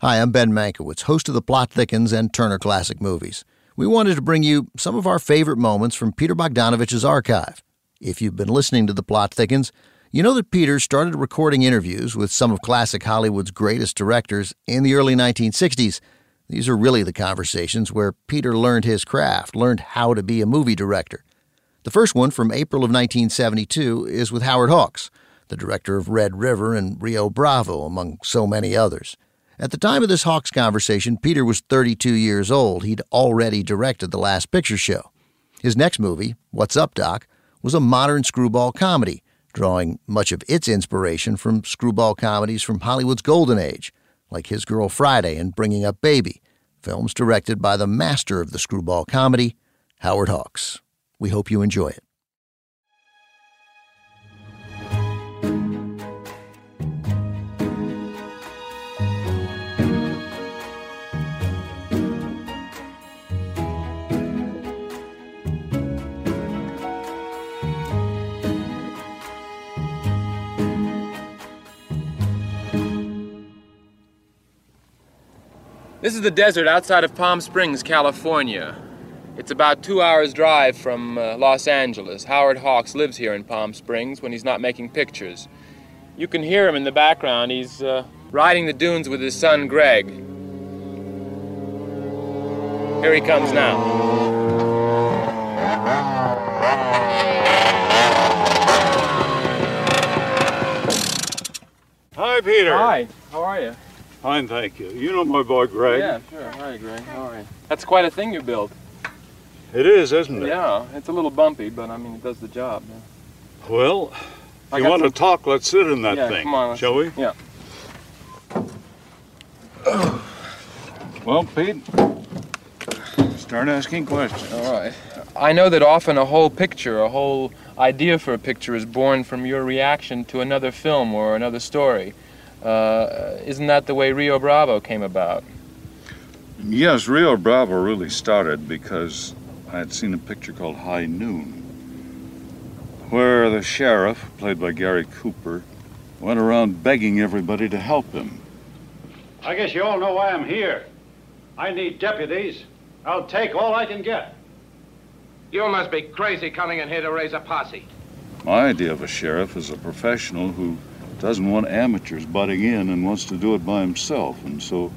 Hi, I'm Ben Mankiewicz, host of The Plot Thickens and Turner Classic Movies. We wanted to bring you some of our favorite moments from Peter Bogdanovich's archive. If you've been listening to The Plot Thickens, you know that Peter started recording interviews with some of classic Hollywood's greatest directors in the early 1960s. These are really the conversations where Peter learned his craft, learned how to be a movie director. The first one, from April of 1972, is with Howard Hawks, the director of Red River and Rio Bravo, among so many others. At the time of this Hawks conversation, Peter was 32 years old. He'd already directed The Last Picture Show. His next movie, What's Up, Doc?, was a modern screwball comedy, drawing much of its inspiration from screwball comedies from Hollywood's golden age, like His Girl Friday and Bringing Up Baby, films directed by the master of the screwball comedy, Howard Hawks. We hope you enjoy it. This is the desert outside of Palm Springs, California. It's about 2 hours' drive from Los Angeles. Howard Hawks lives here in Palm Springs when he's not making pictures. You can hear him in the background. He's riding the dunes with his son, Greg. Here he comes now. Hi, Peter. Hi. How are you? Fine, thank you. You know my boy Greg? Yeah, sure. Hi, Greg. How are you? That's quite a thing you built. It is, isn't it? Yeah, it's a little bumpy, but I mean, it does the job. Yeah. Well, if you want to talk, let's sit in that thing. Come on, shall we? Yeah. Well, Pete, start asking questions. All right. I know that often a whole picture, a whole idea for a picture is born from your reaction to another film or another story. Isn't that the way Rio Bravo came about? Yes, Rio Bravo really started because I had seen a picture called High Noon, where the sheriff, played by Gary Cooper, went around begging everybody to help him. I guess you all know why I'm here. I need deputies. I'll take all I can get. You must be crazy coming in here to raise a posse. My idea of a sheriff is a professional who doesn't want amateurs butting in and wants to do it by himself. And so,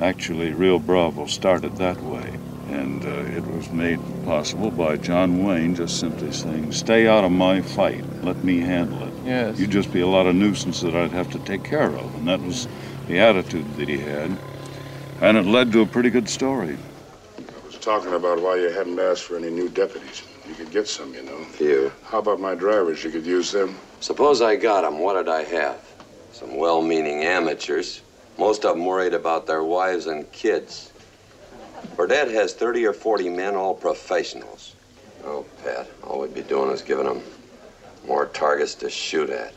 actually, Rio Bravo started that way. And it was made possible by John Wayne just simply saying, stay out of my fight, let me handle it. Yes. You'd just be a lot of nuisance that I'd have to take care of. And that was the attitude that he had. And it led to a pretty good story. I was talking about why you hadn't asked for any new deputies. You could get some, you know. Few. How about my drivers? You could use them? Suppose I got them. What did I have? Some well-meaning amateurs. Most of them worried about their wives and kids. Burdett has 30 or 40 men, all professionals. Oh, Pat, all we'd be doing is giving them more targets to shoot at.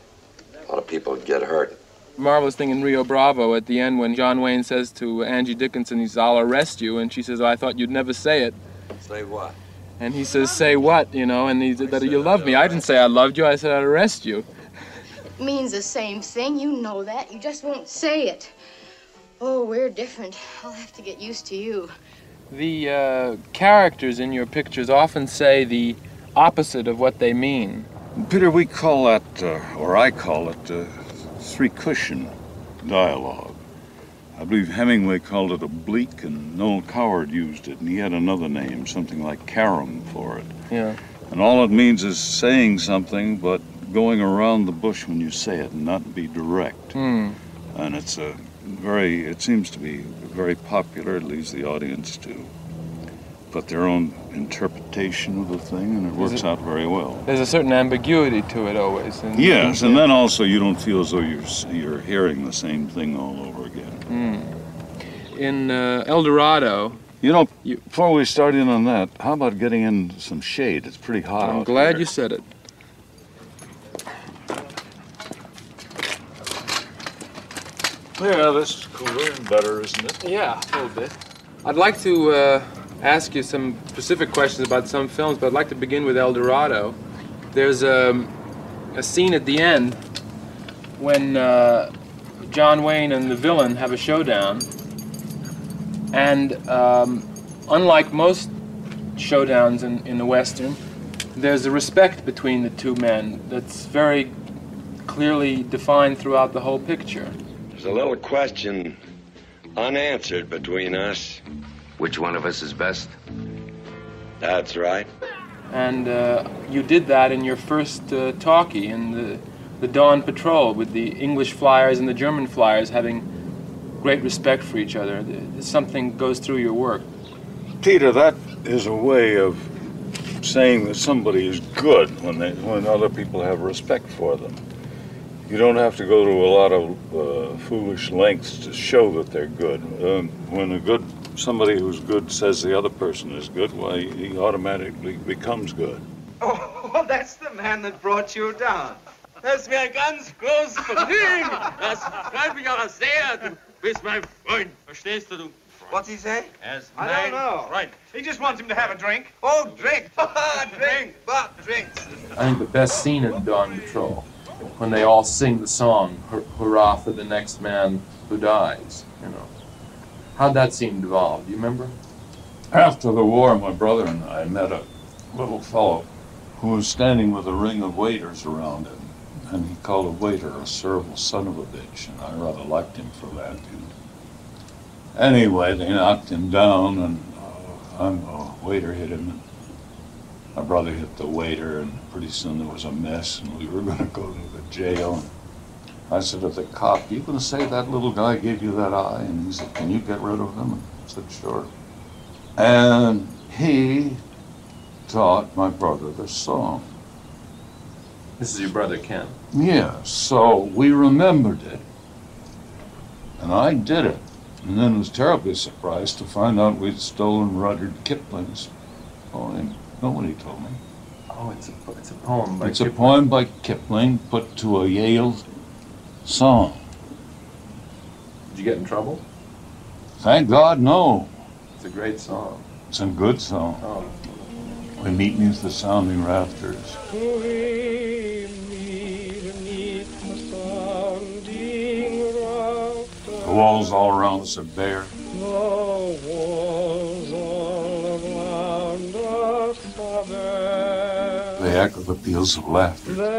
A lot of people would get hurt. Marvelous thing in Rio Bravo at the end when John Wayne says to Angie Dickinson, he's, I'll arrest you, and she says, I thought you'd never say it. Say what? And he says, say what, you know, and he said that you love me. I didn't say I loved you, I said I'd arrest you. It means the same thing, you know that. You just won't say it. Oh, we're different. I'll have to get used to you. The characters in your pictures often say the opposite of what they mean. Peter, we call that, or I call it, three cushion. dialogue. I believe Hemingway called it a bleak, and Noel Coward used it, and he had another name, something like carom for it. Yeah. And all it means is saying something, but going around the bush when you say it and not be direct. Mm. And it's a very, it seems to be very popular. It leads the audience to put their own interpretation of the thing, and it works out very well. There's a certain ambiguity to it always. And yes, and then also you don't feel as though you're hearing the same thing all over again. Mm. In El Dorado... You know, before we start in on that, how about getting in some shade? It's pretty hot. I'm glad you said it. Yeah, this is cooler and better, isn't it? Yeah, a little bit. I'd like to ask you some specific questions about some films, but I'd like to begin with El Dorado. There's a scene at the end when John Wayne and the villain have a showdown. And unlike most showdowns in the Western, there's a respect between the two men that's very clearly defined throughout the whole picture. There's a little question unanswered between us. Which one of us is best? That's right. And you did that in your first talkie in the Dawn Patrol, with the English flyers and the German flyers having great respect for each other. Something goes through your work. Peter, that is a way of saying that somebody is good when other people have respect for them. You don't have to go to a lot of foolish lengths to show that they're good. When somebody who's good says the other person is good, why, he automatically becomes good. Oh, well, that's the man that brought you down. Das wäre ganz großes Vergnügen. Das freut mich aber sehr. With my friend. Verstehst du? What's he say? As I don't know. Right. He just wants him to have a drink. Oh, drink. Drink. But drinks. I think the best scene in Dawn Patrol, when they all sing the song, Hurrah for the Next Man Who Dies, you know. How'd that scene evolve? Do you remember? After the war, my brother and I met a little fellow who was standing with a ring of waiters around him. And he called a waiter a servile son of a bitch, and I rather liked him for that. Anyway, they knocked him down, and a waiter hit him, and my brother hit the waiter, and pretty soon there was a mess, and we were going to go to the jail. And I said to the cop, "You going to say that little guy gave you that eye?" And he said, "Can you get rid of him?" And I said, "Sure." And he taught my brother this song. This is your brother, Ken. Yeah, so we remembered it, and I did it, and then was terribly surprised to find out we'd stolen Rudyard Kipling's poem. Nobody told me. Oh, it's a poem by Kipling. It's a poem by Kipling put to a Yale song. Did you get in trouble? Thank God, no. It's a great song. It's a good song. Oh. We meet neath the sounding rafters. The walls all around us are bare. The walls all around us are bare. They echo the peals of laughter. They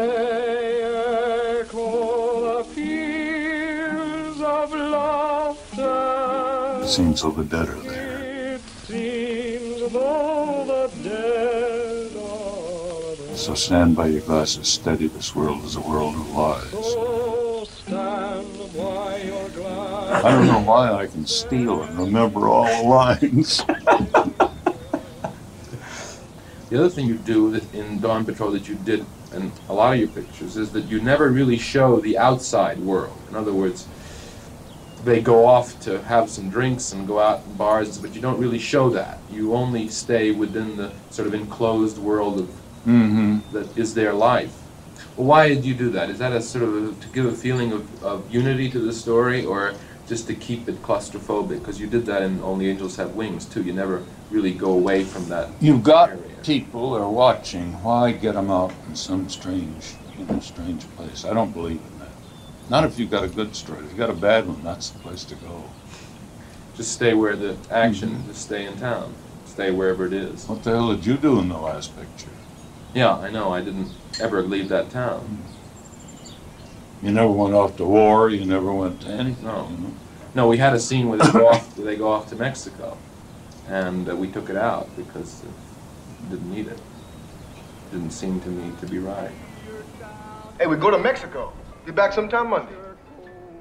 echo the peals of laughter. It seems though the dead are there. It seems though the dead are there. So stand by your glasses steady. This world is a world of lies. So stand by your glasses. I don't know why I can steal and remember all the lines. The other thing you do in Dawn Patrol that you did in a lot of your pictures is that you never really show the outside world. In other words, they go off to have some drinks and go out in bars, but you don't really show that. You only stay within the sort of enclosed world of that is their life. Well, why did you do that? Is that a sort of to give a feeling of unity to the story, or just to keep it claustrophobic? Because you did that in Only Angels Have Wings, too. You never really go away from that. You've got area. People are watching. Why get them out in some strange, strange place? I don't believe in that. Not if you've got a good story. If you've got a bad one, that's the place to go. Just stay where the action, just stay in town. Stay wherever it is. What the hell did you do in the last picture? Yeah, I know. I didn't ever leave that town. You never went off to war. You never went to anything. No, no. We had a scene where they go off. They go off to Mexico, and we took it out because it didn't need it. Didn't seem to me to be right. Hey, we go to Mexico. Be back sometime Monday.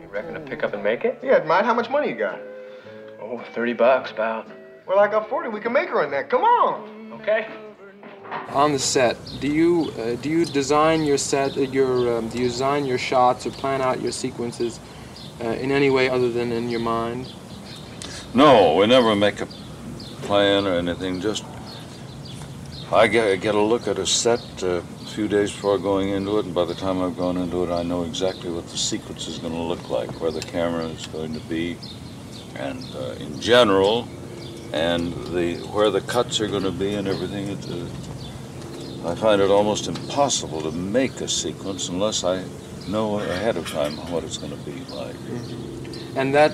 You reckon to pick up and make it? Yeah, mind how much money you got? Oh, $30 about. Well, I got 40. We can make her on that. Come on. Okay. On the set, do you design your set, do you design your shots or plan out your sequences in any way other than in your mind? No, we never make a plan or anything. Just I get a look at a set a few days before going into it, and by the time I've gone into it, I know exactly what the sequence is going to look like, where the camera is going to be, and in general, and where the cuts are going to be and everything. I find it almost impossible to make a sequence unless I know ahead of time what it's going to be like. And that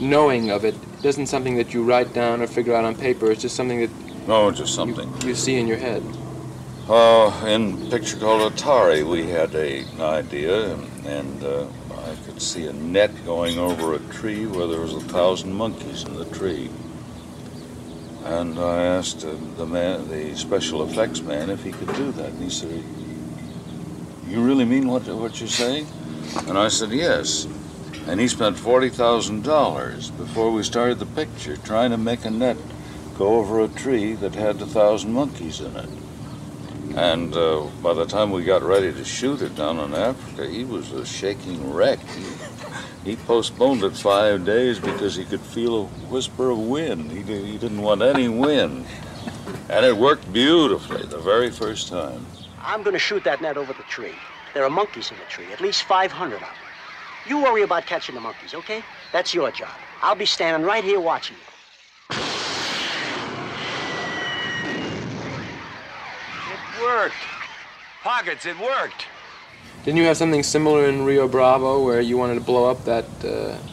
knowing of it isn't something that you write down or figure out on paper. It's just something that you see in your head. In a picture called Hatari, we had an idea, and I could see a net going over a tree where there was 1,000 monkeys in the tree. And I asked the special effects man if he could do that. And he said, "You really mean what you're saying?" And I said, "Yes." And he spent $40,000 before we started the picture trying to make a net go over a tree that had 1,000 monkeys in it. And by the time we got ready to shoot it down in Africa, he was a shaking wreck. He postponed it 5 days because he could feel a whisper of wind. He didn't want any wind. And it worked beautifully the very first time. I'm going to shoot that net over the tree. There are monkeys in the tree, at least 500 of them. You worry about catching the monkeys, okay? That's your job. I'll be standing right here watching you. It worked. Pockets, it worked. Didn't you have something similar in Rio Bravo where you wanted to blow up that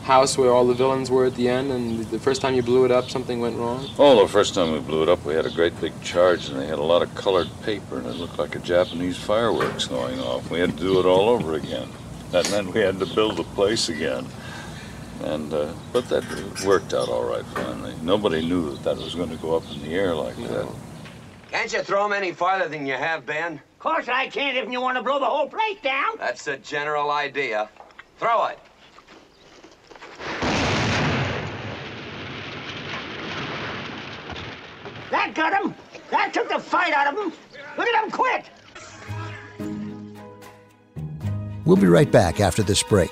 house where all the villains were at the end, and the first time you blew it up, something went wrong? Oh, the first time we blew it up, we had a great big charge, and they had a lot of colored paper, and it looked like a Japanese fireworks going off. We had to do it all over again. That meant we had to build the place again. And but that worked out all right finally. Nobody knew that was going to go up in the air like that. Can't you throw them any farther than you have, Ben? Of course I can't if you want to blow the whole place down. That's a general idea. Throw it. That got him. That took the fight out of him. Look at him quit. We'll be right back after this break.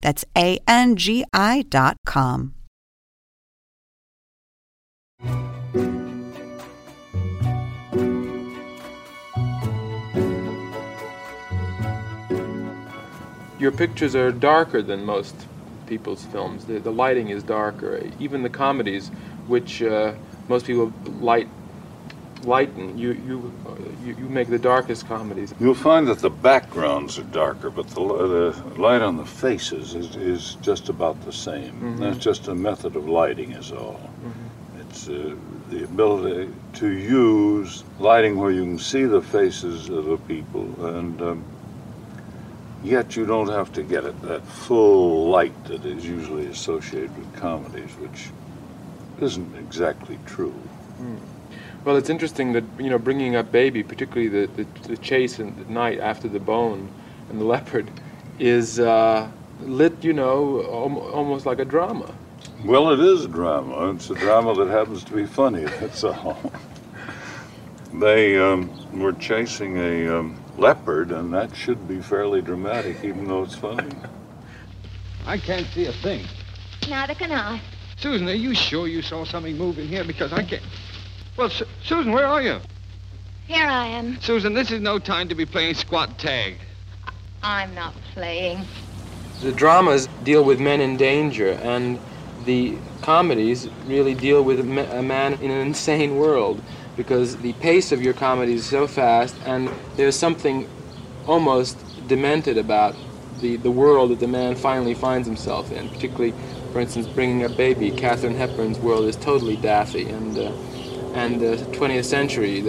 That's ANGI.com. Your pictures are darker than most people's films. The lighting is darker. Even the comedies, which most people lighten, you make the darkest comedies. You'll find that the backgrounds are darker, but the light on the faces is just about the same. Mm-hmm. That's just a method of lighting is all. Mm-hmm. It's the ability to use lighting where you can see the faces of the people, and yet you don't have to get it that full light that is usually associated with comedies, which isn't exactly true. Mm. Well, it's interesting that, you know, Bringing Up Baby, particularly the chase at night after the bone and the leopard, is lit, you know, almost like a drama. Well, it is a drama. It's a drama that happens to be funny, that's all. They were chasing a leopard, and that should be fairly dramatic, even though it's funny. I can't see a thing. Neither can I. Susan, are you sure you saw something move in here? Because I can't... Well, Susan, where are you? Here I am. Susan, this is no time to be playing squat tag. I'm not playing. The dramas deal with men in danger, and the comedies really deal with a man in an insane world, because the pace of your comedy is so fast, and there's something almost demented about the world that the man finally finds himself in, particularly, for instance, Bringing Up Baby. Katharine Hepburn's world is totally daffy, and the 20th century,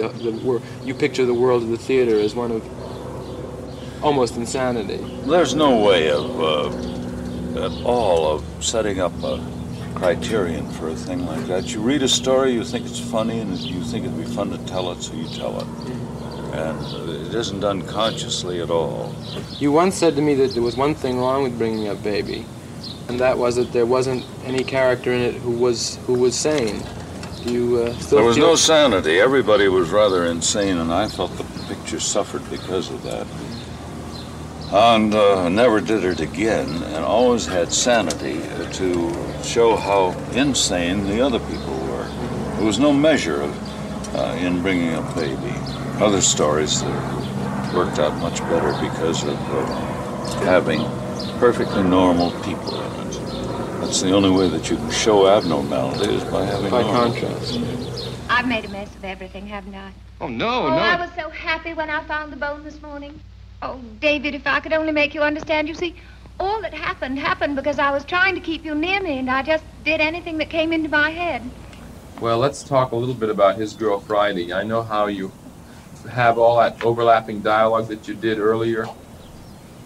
you picture the world of the theater as one of almost insanity. There's no way of, at all, of setting up a criterion for a thing like that. You read a story, you think it's funny, and you think it'd be fun to tell it, so you tell it. And it isn't done consciously at all. You once said to me that there was one thing wrong with Bringing Up Baby, and that was that there wasn't any character in it who was sane. Do you still There was no sanity. Everybody was rather insane, and I thought the picture suffered because of that. And never did it again, and always had sanity to show how insane the other people were. There was no measure of, in Bringing Up Baby. Other stories that worked out much better because of having perfectly normal people in it. That's the only way that you can show abnormality, is by having contrast. I've made a mess of everything, haven't I? Oh, no, no. I was so happy when I found the bone this morning. Oh, David, if I could only make you understand. You see, all that happened because I was trying to keep you near me, and I just did anything that came into my head. Well, let's talk a little bit about His Girl Friday. I know how you have all that overlapping dialogue that you did earlier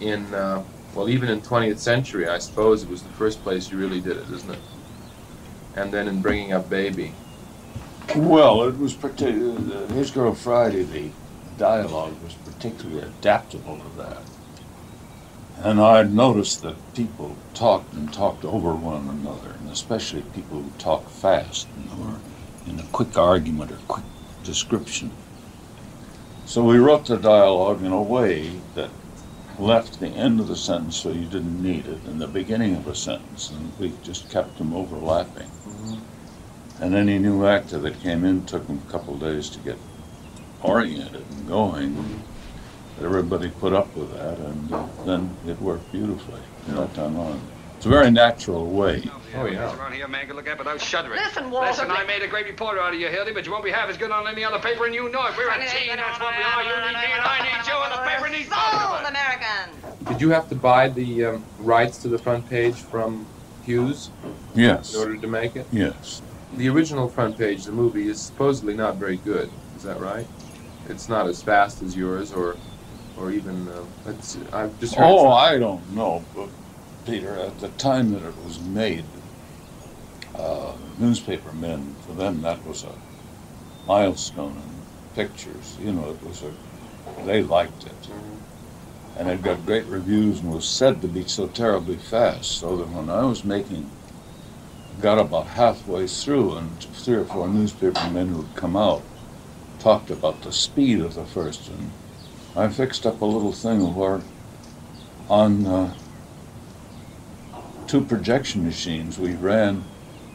in, well, even in 20th Century, I suppose it was the first place you really did it, isn't it? And then in Bringing Up Baby. Well, it was particularly, His Girl Friday, the dialogue was particularly adaptable to that. And I had noticed that people talked and talked over one another, and especially people who talk fast and were in a quick argument or quick description. So we wrote the dialogue in a way that left the end of the sentence so you didn't need it, and the beginning of a sentence, and we just kept them overlapping. And any new actor that came in took them a couple of days to get oriented and going. Everybody put up with that, and then it worked beautifully from that time on. It's a very natural way. Oh, yeah. Around here, man, can look at without shuddering. Listen, Walter. Listen, I made a great reporter out of you, Hildy, but you won't be half as good on any other paper, and you know it. We're a team, that's what we are. You need me, and I need you, and the paper needs both of us. American. Did you have to buy the rights to the front page from Hughes? Yes. In order to make it? Yes. The original front page, the movie, is supposedly not very good. Is that right? It's not as fast as yours, or even, I've just heard... Oh, I don't know, but Peter, at the time that it was made, newspaper men, for them that was a milestone in pictures. You know, it was a... they liked it. And it got great reviews and was said to be so terribly fast, so that when I was making... got about halfway through, and 3 or 4 newspaper men who'd come out talked about the speed of the first, and I fixed up a little thing where on 2 projection machines we ran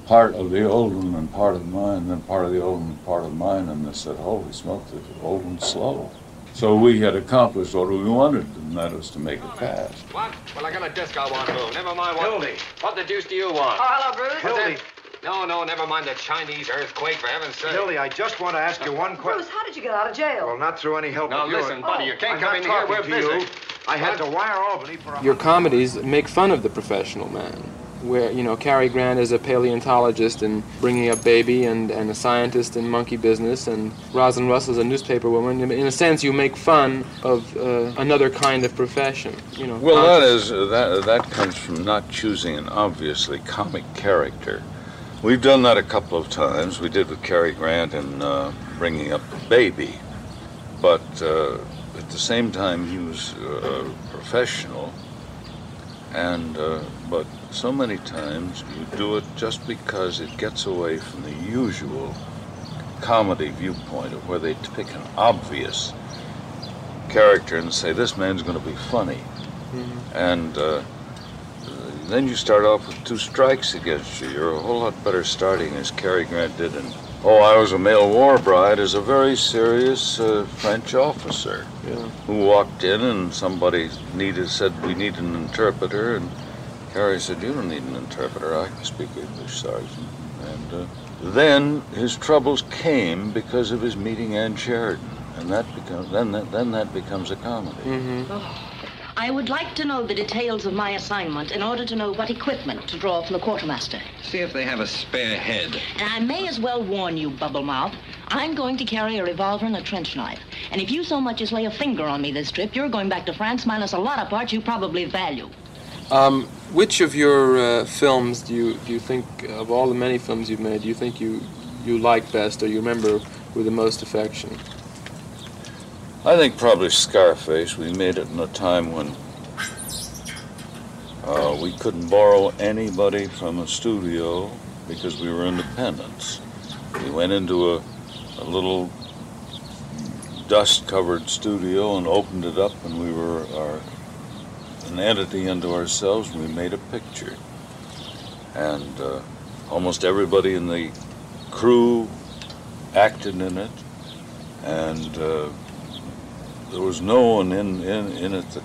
part of the old one and part of mine, then part of the old one and part of mine, and they said, holy smoke, the old one's slow. So we had accomplished what we wanted, and that was to make it fast. What? Well, I got a disc I want to move. Never mind what... Hildy. What the deuce do you want? Oh, hello, Bruce. Hildy. No, no, never mind the Chinese earthquake, for heaven's sake. Hildy, I just want to ask you one question. Bruce, how did you get out of jail? Well, not through any help of yours. Now, listen, buddy, you can't come in here. We're busy. I had to wire Albany for... Your comedies make fun of the professional man, where, you know, Cary Grant is a paleontologist in Bringing Up Baby, and a scientist in Monkey Business, and Rosalind Russell's a newspaper woman. In a sense, you make fun of another kind of profession, you know. Well, that is, that comes from not choosing an obviously comic character. We've done that a couple of times. We did with Cary Grant in Bringing Up Baby. But at the same time, he was a professional. And, but so many times you do it just because it gets away from the usual comedy viewpoint of where they pick an obvious character and say, this man's going to be funny. Mm-hmm. And And then you start off with two strikes against you. You're a whole lot better starting, as Cary Grant did in I Was a Male War Bride, as a very serious French officer who walked in and somebody said, we need an interpreter. And Cary said, you don't need an interpreter. I can speak English, Sergeant. And then his troubles came because of his meeting Anne Sheridan. And that becomes a comedy. Mm-hmm. Oh. I would like to know the details of my assignment in order to know what equipment to draw from the quartermaster. See if they have a spare head. And I may as well warn you, Bubblemouth, I'm going to carry a revolver and a trench knife. And if you so much as lay a finger on me this trip, you're going back to France minus a lot of parts you probably value. Which of your films do you think, of all the many films you've made, do you think you like best or you remember with the most affection? I think probably Scarface. We made it in a time when we couldn't borrow anybody from a studio because we were independents. We went into a little dust-covered studio and opened it up, and we were an entity unto ourselves, and we made a picture. And almost everybody in the crew acted in it, and there was no one in it that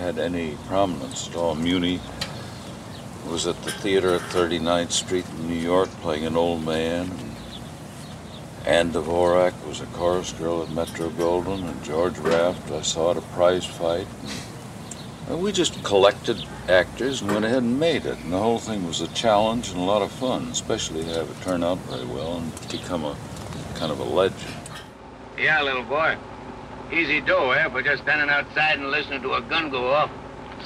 had any prominence at all. Muni was at the theater at 39th Street in New York playing an old man. Ann Dvorak was a chorus girl at Metro-Goldwyn, and George Raft I saw at a prize fight. And we just collected actors and went ahead and made it. And the whole thing was a challenge and a lot of fun, especially to have it turn out very well and become a kind of a legend. Yeah, little boy. Easy dough, eh? If we're just standing outside and listening to a gun go off.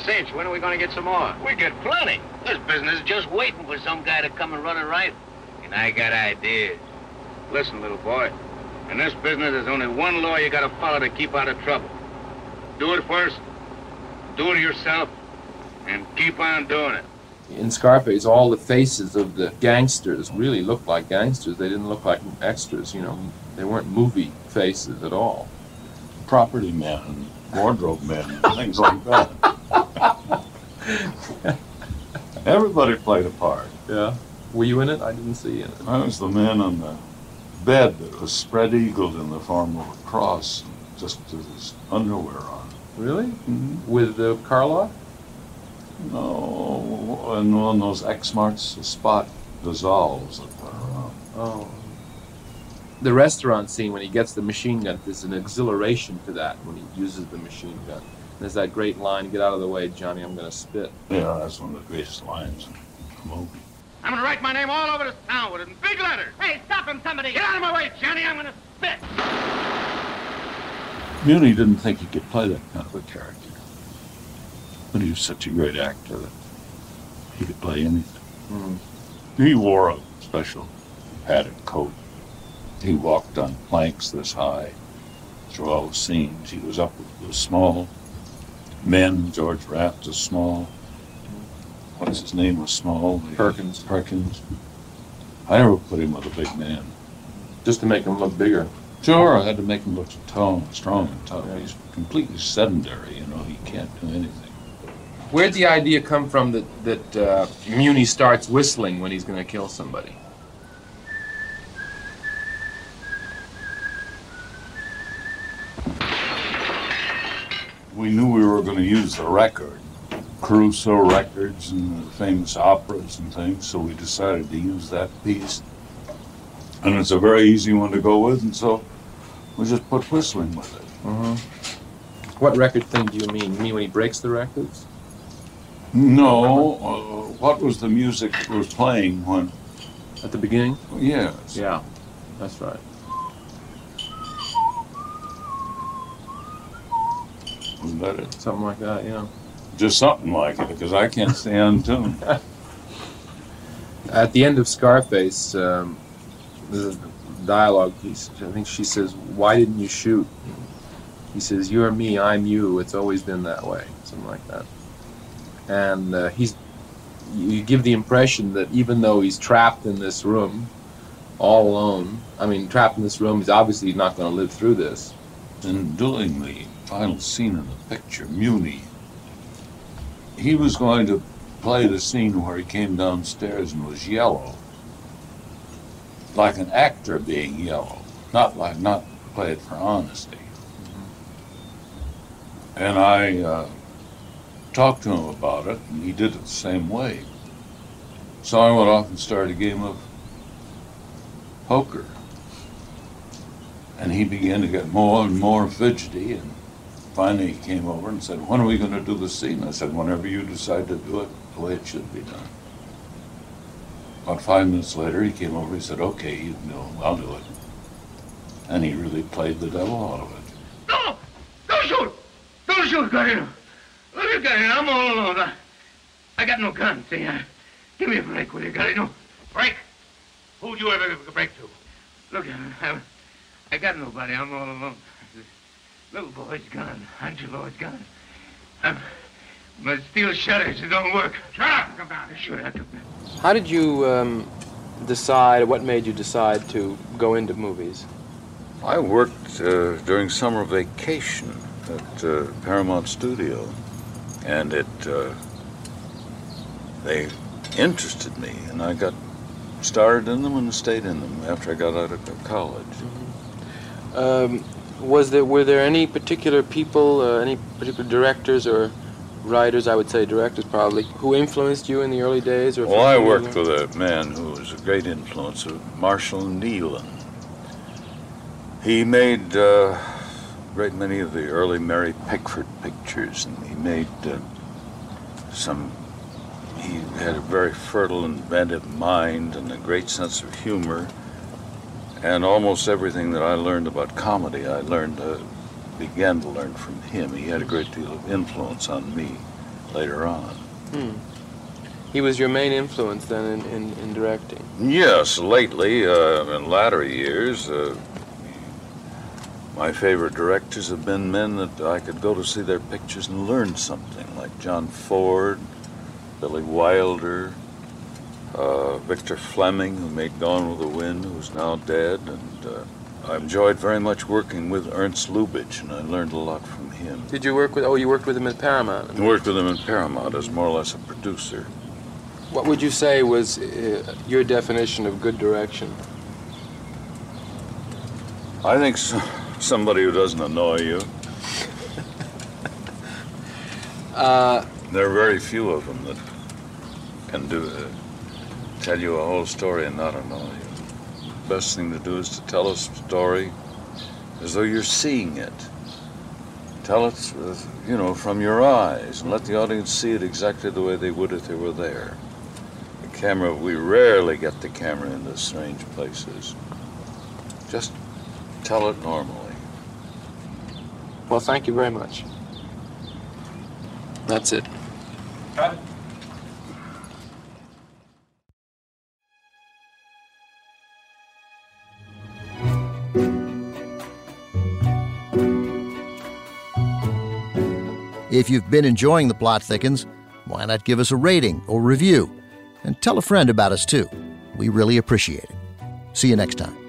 Cinch, when are we going to get some more? We get plenty. This business is just waiting for some guy to come and run a rifle. And I got ideas. Listen, little boy. In this business, there's only one law you got to follow to keep out of trouble. Do it first, do it yourself, and keep on doing it. In Scarface, all the faces of the gangsters really looked like gangsters. They didn't look like extras, you know. They weren't movie faces at all. Property men, wardrobe men, things like that. Everybody played a part. Yeah. Were you in it? I didn't see you in it. I was the man on the bed that was spread-eagled in the form of a cross, just with his underwear on. Really? Mm-hmm. With Karloff? No, and one of those X-Marks, the spot dissolves that went around. Oh. The restaurant scene, when he gets the machine gun, there's an exhilaration to that when he uses the machine gun. There's that great line, "Get out of the way, Johnny, I'm going to spit." Yeah, that's one of the greatest lines in the movie. I'm going to write my name all over this town with it in big letters. Hey, stop him, somebody! Get out of my way, Johnny, I'm going to spit! Muni didn't think he could play that kind of a character. But he was such a great actor that he could play anything. Mm-hmm. He wore a special padded coat. He walked on planks this high through all the scenes. He was up with the small men. George Raft is small. What's his name was small? Perkins. I never put him with a big man. Just to make him look bigger. Sure, I had to make him look tall, strong and tough. Yeah. He's completely sedentary, you know, he can't do anything. Where'd the idea come from that Muni starts whistling when he's going to kill somebody? We knew we were going to use the record, Caruso records and the famous operas and things, so we decided to use that piece. And it's a very easy one to go with, and so we just put whistling with it. Mm-hmm. What record thing do you mean? You mean when he breaks the records? No. What was the music that was playing when? At the beginning? Yes. Yeah, that's right. Wasn't that it? Something like that, yeah. Just something like it, because I can't stay on tune. At the end of Scarface, there's a dialogue piece. I think she says, "Why didn't you shoot?" He says, "You're me, I'm you. It's always been that way." Something like that. And you give the impression that even though he's trapped in this room, all alone, he's obviously not going to live through this. And doing the final scene in the picture, Muni, he was going to played a scene where he came downstairs and was yellow, like an actor being yellow, not played for honesty. And I talked to him about it, and he did it the same way. So I went off and started a game of poker. And he began to get more and more fidgety, and finally he came over and said, "When are we going to do the scene?" I said, "Whenever you decide to do it the way it should be done." About 5 minutes later, he came over, he said, "Okay, you can do it, I'll do it." And he really played the devil out of it. "No! Don't shoot! Don't shoot, Garino! Look at Garino, I'm all alone. I got no gun, see? Give me a break, will you, Garino? Break? Who'd you ever break to? Look, I got nobody. I'm all alone. Little boy's gone. Angelo's gone. My steel shutters, it don't work. Shut up! Come down. Sure, I took that. How did you decide, what made you decide to go into movies? I worked during summer vacation at Paramount Studio, and they interested me, and I got started in them and stayed in them after I got out of college. Were there any particular people, any particular directors or writers, I would say directors probably, who influenced you in the early days? Or well, I worked with a man who was a great influence, Marshall Neilan. He made a great many of the early Mary Pickford pictures, and he made he had a very fertile, inventive mind and a great sense of humor. And almost everything that I learned about comedy, I learned, began to learn from him. He had a great deal of influence on me later on. Hmm. He was your main influence then in directing? Yes, lately, in latter years, my favorite directors have been men that I could go to see their pictures and learn something, like John Ford, Billy Wilder, Victor Fleming, who made Gone with the Wind, who's now dead, and I enjoyed very much working with Ernst Lubitsch, and I learned a lot from him. Did you work with, oh, you worked with him at Paramount? I worked with him at Paramount as more or less a producer. What would you say was your definition of good direction? I think somebody who doesn't annoy you. There are very few of them that can do that. Tell you a whole story and not annoy you. The best thing to do is to tell a story as though you're seeing it. Tell it, you know, from your eyes, and let the audience see it exactly the way they would if they were there. The camera, we rarely get the camera into strange places. Just tell it normally. Well, thank you very much. That's it. Cut. If you've been enjoying The Plot Thickens, why not give us a rating or review? And tell a friend about us, too. We really appreciate it. See you next time.